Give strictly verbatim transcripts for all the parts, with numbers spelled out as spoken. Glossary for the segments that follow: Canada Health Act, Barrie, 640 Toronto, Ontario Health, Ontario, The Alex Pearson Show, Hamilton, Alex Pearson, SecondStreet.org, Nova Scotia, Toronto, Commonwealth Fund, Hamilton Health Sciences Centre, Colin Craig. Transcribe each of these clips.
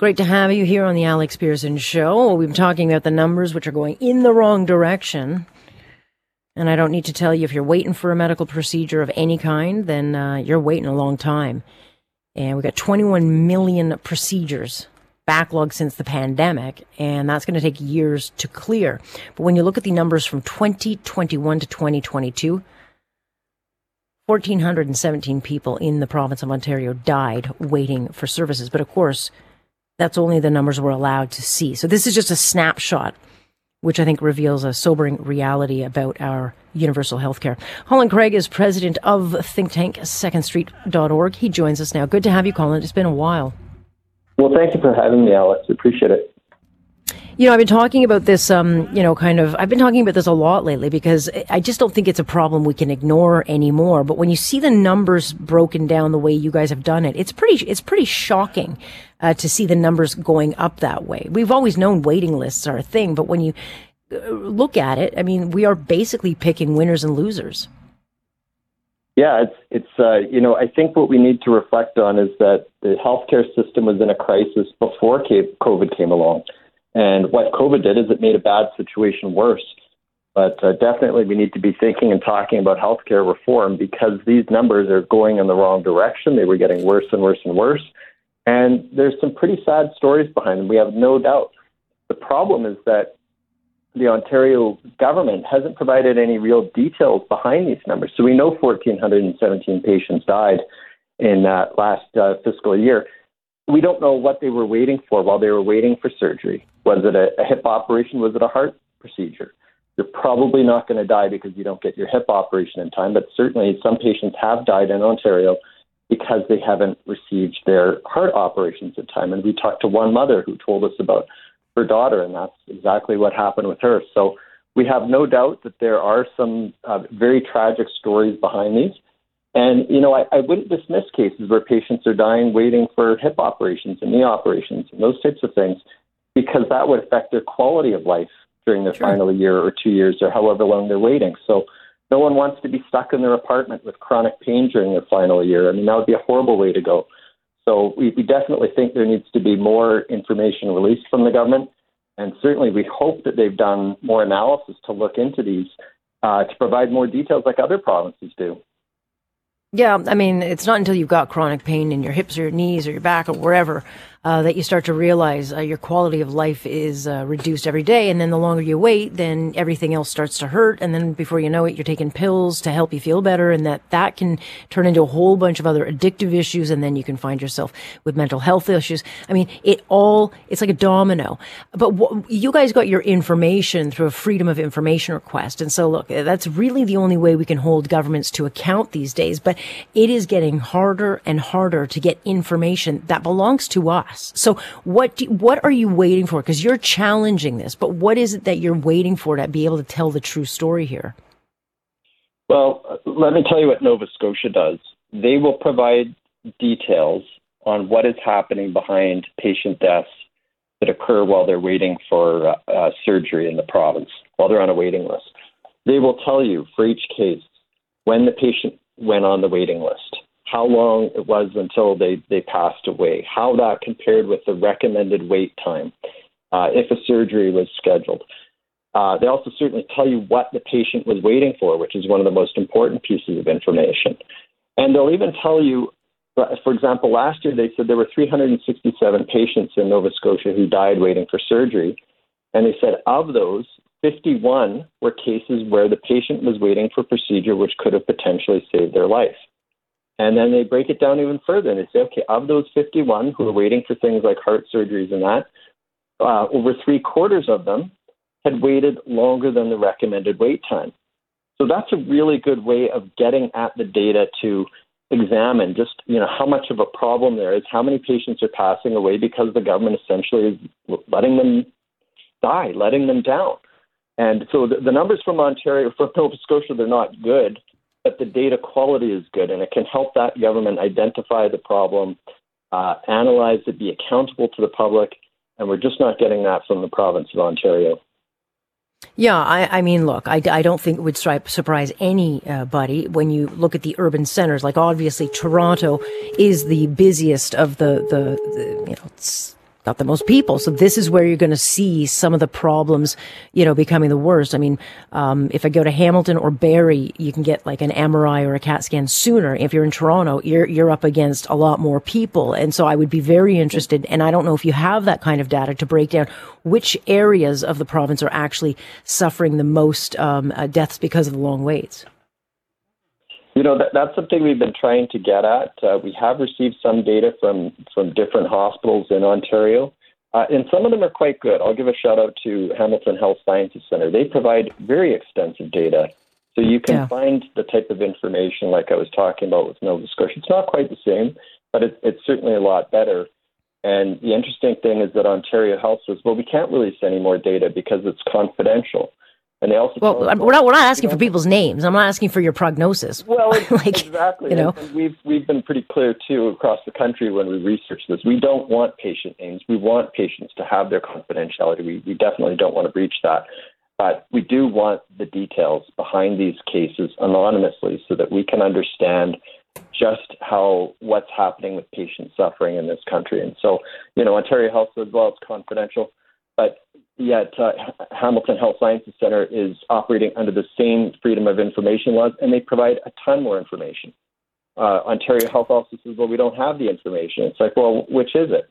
Great to have you here on the Alex Pearson Show. We've been talking about the numbers which are going in the wrong direction. And I don't need to tell you, if you're waiting for a medical procedure of any kind, then uh, you're waiting a long time. And we've got twenty-one million procedures backlog since the pandemic, and that's going to take years to clear. But when you look at the numbers from twenty twenty-one to twenty twenty-two, one thousand four hundred seventeen people in the province of Ontario died waiting for services. But of course, that's only the numbers we're allowed to see. So this is just a snapshot, which I think reveals a sobering reality about our universal healthcare. Colin Craig is president of think tank Second Street dot org. He joins us now. Good to have you, Colin. It's been a while. Well, thank you for having me, Alex. Appreciate it. You know, I've been talking about this, um, you know, kind of, I've been talking about this a lot lately because I just don't think it's a problem we can ignore anymore. But when you see the numbers broken down the way you guys have done it, it's pretty, it's pretty shocking uh, to see the numbers going up that way. We've always known waiting lists are a thing, but when you look at it, I mean, we are basically picking winners and losers. Yeah, it's, it's uh, you know, I think what we need to reflect on is that the healthcare system was in a crisis before COVID came along. And what COVID did is it made a bad situation worse. But uh, definitely we need to be thinking and talking about healthcare reform because these numbers are going in the wrong direction. They were getting worse and worse and worse. And there's some pretty sad stories behind them. We have no doubt. The problem is that the Ontario government hasn't provided any real details behind these numbers. So we know one thousand four hundred seventeen patients died in uh, last uh, fiscal year. We don't know what they were waiting for while they were waiting for surgery. Was it a, a hip operation? Was it a heart procedure? You're probably not going to die because you don't get your hip operation in time, but certainly some patients have died in Ontario because they haven't received their heart operations in time. And we talked to one mother who told us about her daughter, and that's exactly what happened with her. So we have no doubt that there are some uh, very tragic stories behind these. And, you know, I, I wouldn't dismiss cases where patients are dying waiting for hip operations and knee operations and those types of things, because that would affect their quality of life during their sure. final year or two years or however long they're waiting. So no one wants to be stuck in their apartment with chronic pain during their final year. I mean, that would be a horrible way to go. So we, we definitely think there needs to be more information released from the government. And certainly we hope that they've done more analysis to look into these, uh, to provide more details like other provinces do. Yeah, I mean, it's not until you've got chronic pain in your hips or your knees or your back or wherever uh, that you start to realize uh, your quality of life is uh, reduced every day. And then the longer you wait, then everything else starts to hurt. And then before you know it, you're taking pills to help you feel better. And that, that can turn into a whole bunch of other addictive issues. And then you can find yourself with mental health issues. I mean, it all, it's like a domino. But wh- you guys got your information through a freedom of information request. And so look, that's really the only way we can hold governments to account these days. But it is getting harder and harder to get information that belongs to us. So what do, what are you waiting for? Because you're challenging this, but what is it that you're waiting for to be able to tell the true story here? Well, let me tell you what Nova Scotia does. They will provide details on what is happening behind patient deaths that occur while they're waiting for uh, surgery in the province, while they're on a waiting list. They will tell you for each case when the patient went on the waiting list, how long it was until they, they passed away, how that compared with the recommended wait time, uh, if a surgery was scheduled. Uh, they also certainly tell you what the patient was waiting for, which is one of the most important pieces of information. And they'll even tell you, for example, last year they said there were three hundred sixty-seven patients in Nova Scotia who died waiting for surgery. And they said of those, fifty-one were cases where the patient was waiting for a procedure which could have potentially saved their life. And then they break it down even further, and they say, okay, of those fifty-one who were waiting for things like heart surgeries and that, uh, over three quarters of them had waited longer than the recommended wait time. So that's a really good way of getting at the data to examine just, you know, how much of a problem there is, how many patients are passing away because the government essentially is letting them die, letting them down. And so the, the numbers from Ontario, from Nova Scotia, they're not good, but the data quality is good, and it can help that government identify the problem, uh, analyze it, be accountable to the public, and we're just not getting that from the province of Ontario. Yeah, I, I mean, look, I, I don't think it would surprise anybody when you look at the urban centers. Like, obviously, Toronto is the busiest of the, the, the you know, not the most people. So this is where you're going to see some of the problems, you know, becoming the worst. I mean, um, if I go to Hamilton or Barrie, you can get like an M R I or a CAT scan sooner. If you're in Toronto, you're, you're up against a lot more people. And so I would be very interested. And I don't know if you have that kind of data to break down which areas of the province are actually suffering the most um, uh, deaths because of the long waits. You know, that, that's something we've been trying to get at. Uh, we have received some data from, from different hospitals in Ontario, uh, and some of them are quite good. I'll give a shout out to Hamilton Health Sciences Centre. They provide very extensive data, so you can yeah. find the type of information like I was talking about with Nova Scotia. It's not quite the same, but it, it's certainly a lot better. And the interesting thing is that Ontario Health says, well, we can't release any more data because it's confidential. And they also well, we're not we're not asking for people's names. I'm not asking for your prognosis. Well, like, exactly. You know, and we've we've been pretty clear too across the country when we research this. We don't want patient names. We want patients to have their confidentiality. We we definitely don't want to breach that, but we do want the details behind these cases anonymously so that we can understand just how what's happening with patient suffering in this country. And so, you know, Ontario Health says, well, it's confidential, but yet uh, Hamilton Health Sciences Centre is operating under the same freedom of information laws, and they provide a ton more information. Uh, Ontario Health also says, well, we don't have the information. It's like, well, which is it?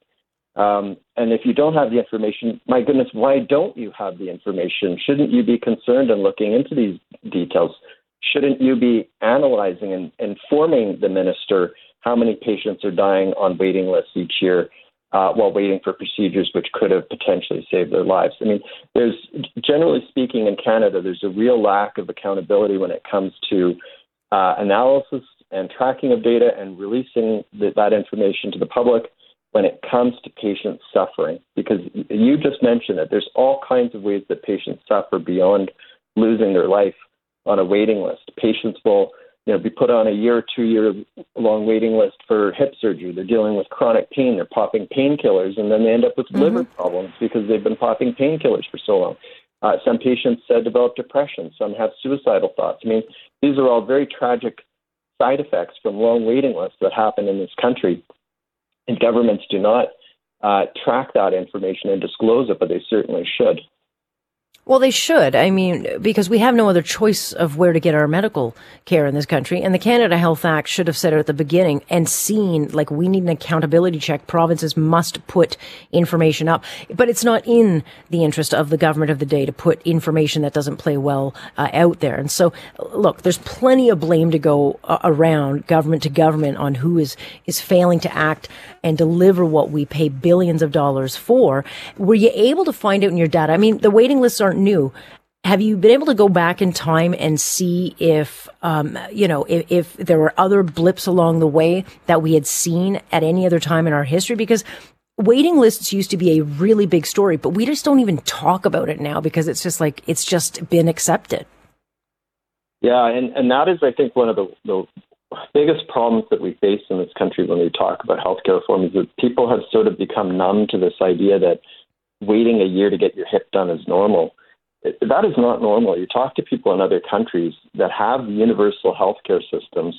Um, and if you don't have the information, my goodness, why don't you have the information? Shouldn't you be concerned in looking into these details? Shouldn't you be analyzing and informing the minister how many patients are dying on waiting lists each year? Uh, while waiting for procedures which could have potentially saved their lives. I mean, there's generally speaking in Canada, there's a real lack of accountability when it comes to uh, analysis and tracking of data and releasing the, that information to the public when it comes to patient suffering. Because you just mentioned that there's all kinds of ways that patients suffer beyond losing their life on a waiting list. Patients will You know, be put on a year, two-year long waiting list for hip surgery. They're dealing with chronic pain. They're popping painkillers, and then they end up with mm-hmm. liver problems because they've been popping painkillers for so long. Uh, some patients uh, develop depression. Some have suicidal thoughts. I mean, these are all very tragic side effects from long waiting lists that happen in this country, and governments do not uh, track that information and disclose it, but they certainly should. Well, they should. I mean, because we have no other choice of where to get our medical care in this country. And the Canada Health Act should have said it at the beginning and seen, like, we need an accountability check. Provinces must put information up. But it's not in the interest of the government of the day to put information that doesn't play well uh, out there. And so, look, there's plenty of blame to go uh, around government to government on who is, is failing to act and deliver what we pay billions of dollars for. Were you able to find out in your data? I mean, the waiting lists aren't new. Have you been able to go back in time and see if, um, you know, if, if there were other blips along the way that we had seen at any other time in our history? Because waiting lists used to be a really big story, but we just don't even talk about it now because it's just like, it's just been accepted. Yeah. And, and that is, I think, one of the, the biggest problems that we face in this country when we talk about healthcare reform is that people have sort of become numb to this idea that waiting a year to get your hip done is normal. That is not normal. You talk to people in other countries that have universal healthcare systems,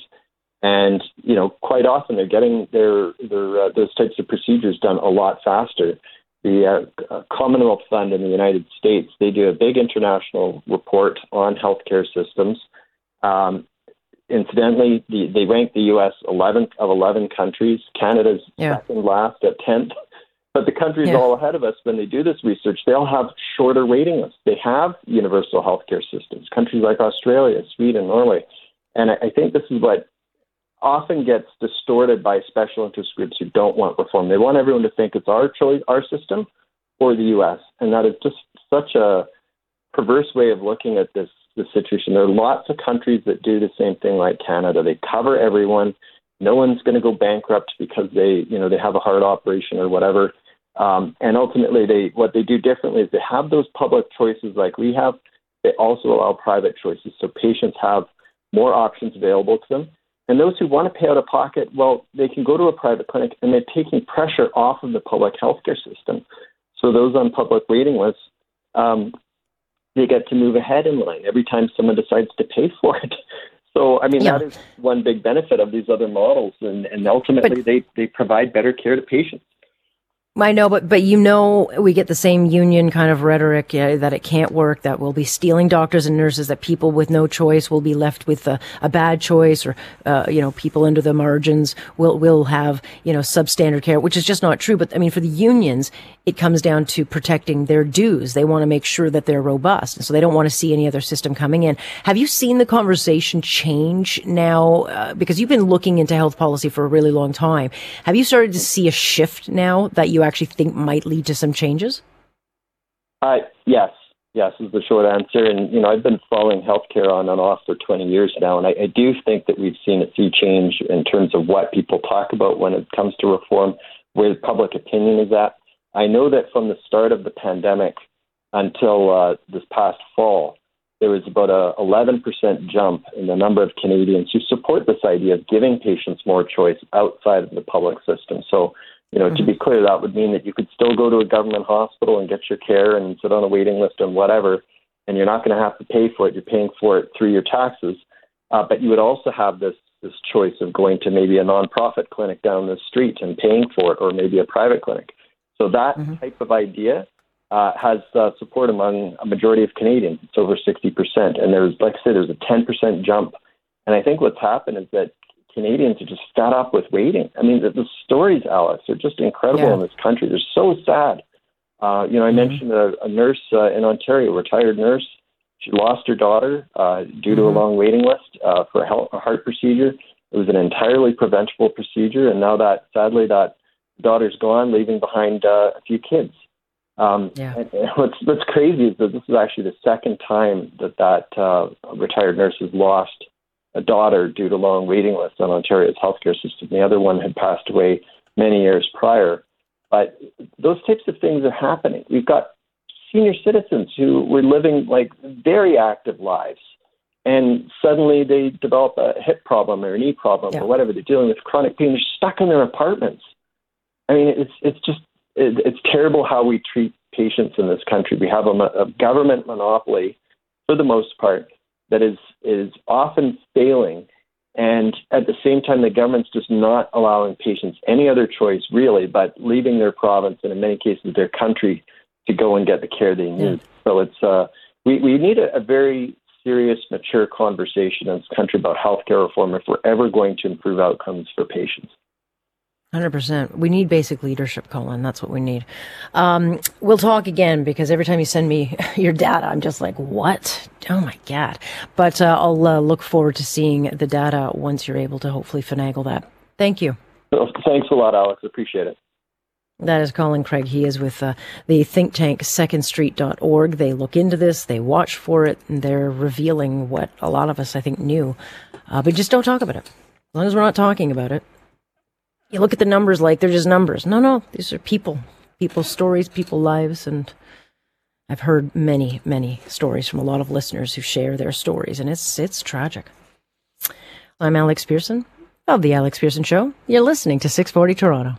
and you know quite often they're getting their their uh, those types of procedures done a lot faster. The uh, uh, Commonwealth Fund in the United States, they do a big international report on healthcare systems. Um, incidentally, the, they rank the U S eleventh of eleven countries. Canada's yeah. second last at tenth. But the countries yeah. all ahead of us, when they do this research, they all have shorter waiting lists. They have universal healthcare systems, countries like Australia, Sweden, Norway. And I think this is what often gets distorted by special interest groups who don't want reform. They want everyone to think it's our choice, our system, or the U S. And that is just such a perverse way of looking at this, this situation. There are lots of countries that do the same thing like Canada. They cover everyone. No one's going to go bankrupt because they, you know, they have a heart operation or whatever. Um, and ultimately, they what they do differently is they have those public choices like we have. They also allow private choices, so patients have more options available to them. And those who want to pay out of pocket, well, they can go to a private clinic, and they're taking pressure off of the public healthcare system. So those on public waiting lists, um, they get to move ahead in line every time someone decides to pay for it. So, I mean, yeah. that is one big benefit of these other models, and, and ultimately but- they, they provide better care to patients. I know, but, but you know, we get the same union kind of rhetoric, yeah, that it can't work, that we'll be stealing doctors and nurses, that people with no choice will be left with a, a bad choice, or, uh, you know, people under the margins will, will have, you know, substandard care, which is just not true. But I mean, for the unions, it comes down to protecting their dues. They want to make sure that they're robust. And so they don't want to see any other system coming in. Have you seen the conversation change now? Uh, because you've been looking into health policy for a really long time. Have you started to see a shift now that you actually think might lead to some changes? Uh, yes. Yes is the short answer. And, you know, I've been following healthcare on and off for twenty years now. And I, I do think that we've seen a sea change in terms of what people talk about when it comes to reform, where public opinion is at. I know that from the start of the pandemic until uh, this past fall, there was about a eleven percent jump in the number of Canadians who support this idea of giving patients more choice outside of the public system. So, you know, mm-hmm. to be clear, that would mean that you could still go to a government hospital and get your care and sit on a waiting list and whatever, and you're not going to have to pay for it. You're paying for it through your taxes. Uh, but you would also have this, this choice of going to maybe a nonprofit clinic down the street and paying for it, or maybe a private clinic. So that mm-hmm. type of idea uh, has uh, support among a majority of Canadians. It's over sixty percent. And there's, like I said, there's a ten percent jump. And I think what's happened is that Canadians are just fed up with waiting. I mean, the, the stories, Alex, are just incredible yeah. in this country. They're so sad. Uh, you know, I mm-hmm. mentioned a, a nurse uh, in Ontario, a retired nurse. She lost her daughter uh, due to mm-hmm. a long waiting list uh, for a, health, a heart procedure. It was an entirely preventable procedure, and now that, sadly, that daughter's gone, leaving behind uh, a few kids. Um, yeah. and, and what's, what's crazy is that this is actually the second time that that uh, retired nurse has lost a daughter due to long waiting lists on Ontario's healthcare system. The other one had passed away many years prior. But those types of things are happening. We've got senior citizens who were living like very active lives, and suddenly they develop a hip problem or a knee problem yeah. or whatever. They're dealing with chronic pain. They're stuck in their apartments. I mean, it's it's just it, it's terrible how we treat patients in this country. We have a, a government monopoly, for the most part, that is is often failing, and at the same time, the government's just not allowing patients any other choice, really, but leaving their province and in many cases their country to go and get the care they need. Mm. So it's uh, we we need a, a very serious, mature conversation in this country about healthcare reform if we're ever going to improve outcomes for patients. one hundred percent. We need basic leadership, Colin. That's what we need. Um, we'll talk again, because every time you send me your data, I'm just like, what? Oh, my God. But uh, I'll uh, look forward to seeing the data once you're able to hopefully finagle that. Thank you. Thanks a lot, Alex. Appreciate it. That is Colin Craig. He is with uh, the think tank second street dot org. They look into this, they watch for it, and they're revealing what a lot of us, I think, knew. Uh, but just don't talk about it. As long as we're not talking about it. You look at the numbers like they're just numbers. No, no, these are people, people's stories, people's lives. And I've heard many, many stories from a lot of listeners who share their stories, and it's it's tragic. I'm Alex Pearson of The Alex Pearson Show. You're listening to six forty Toronto.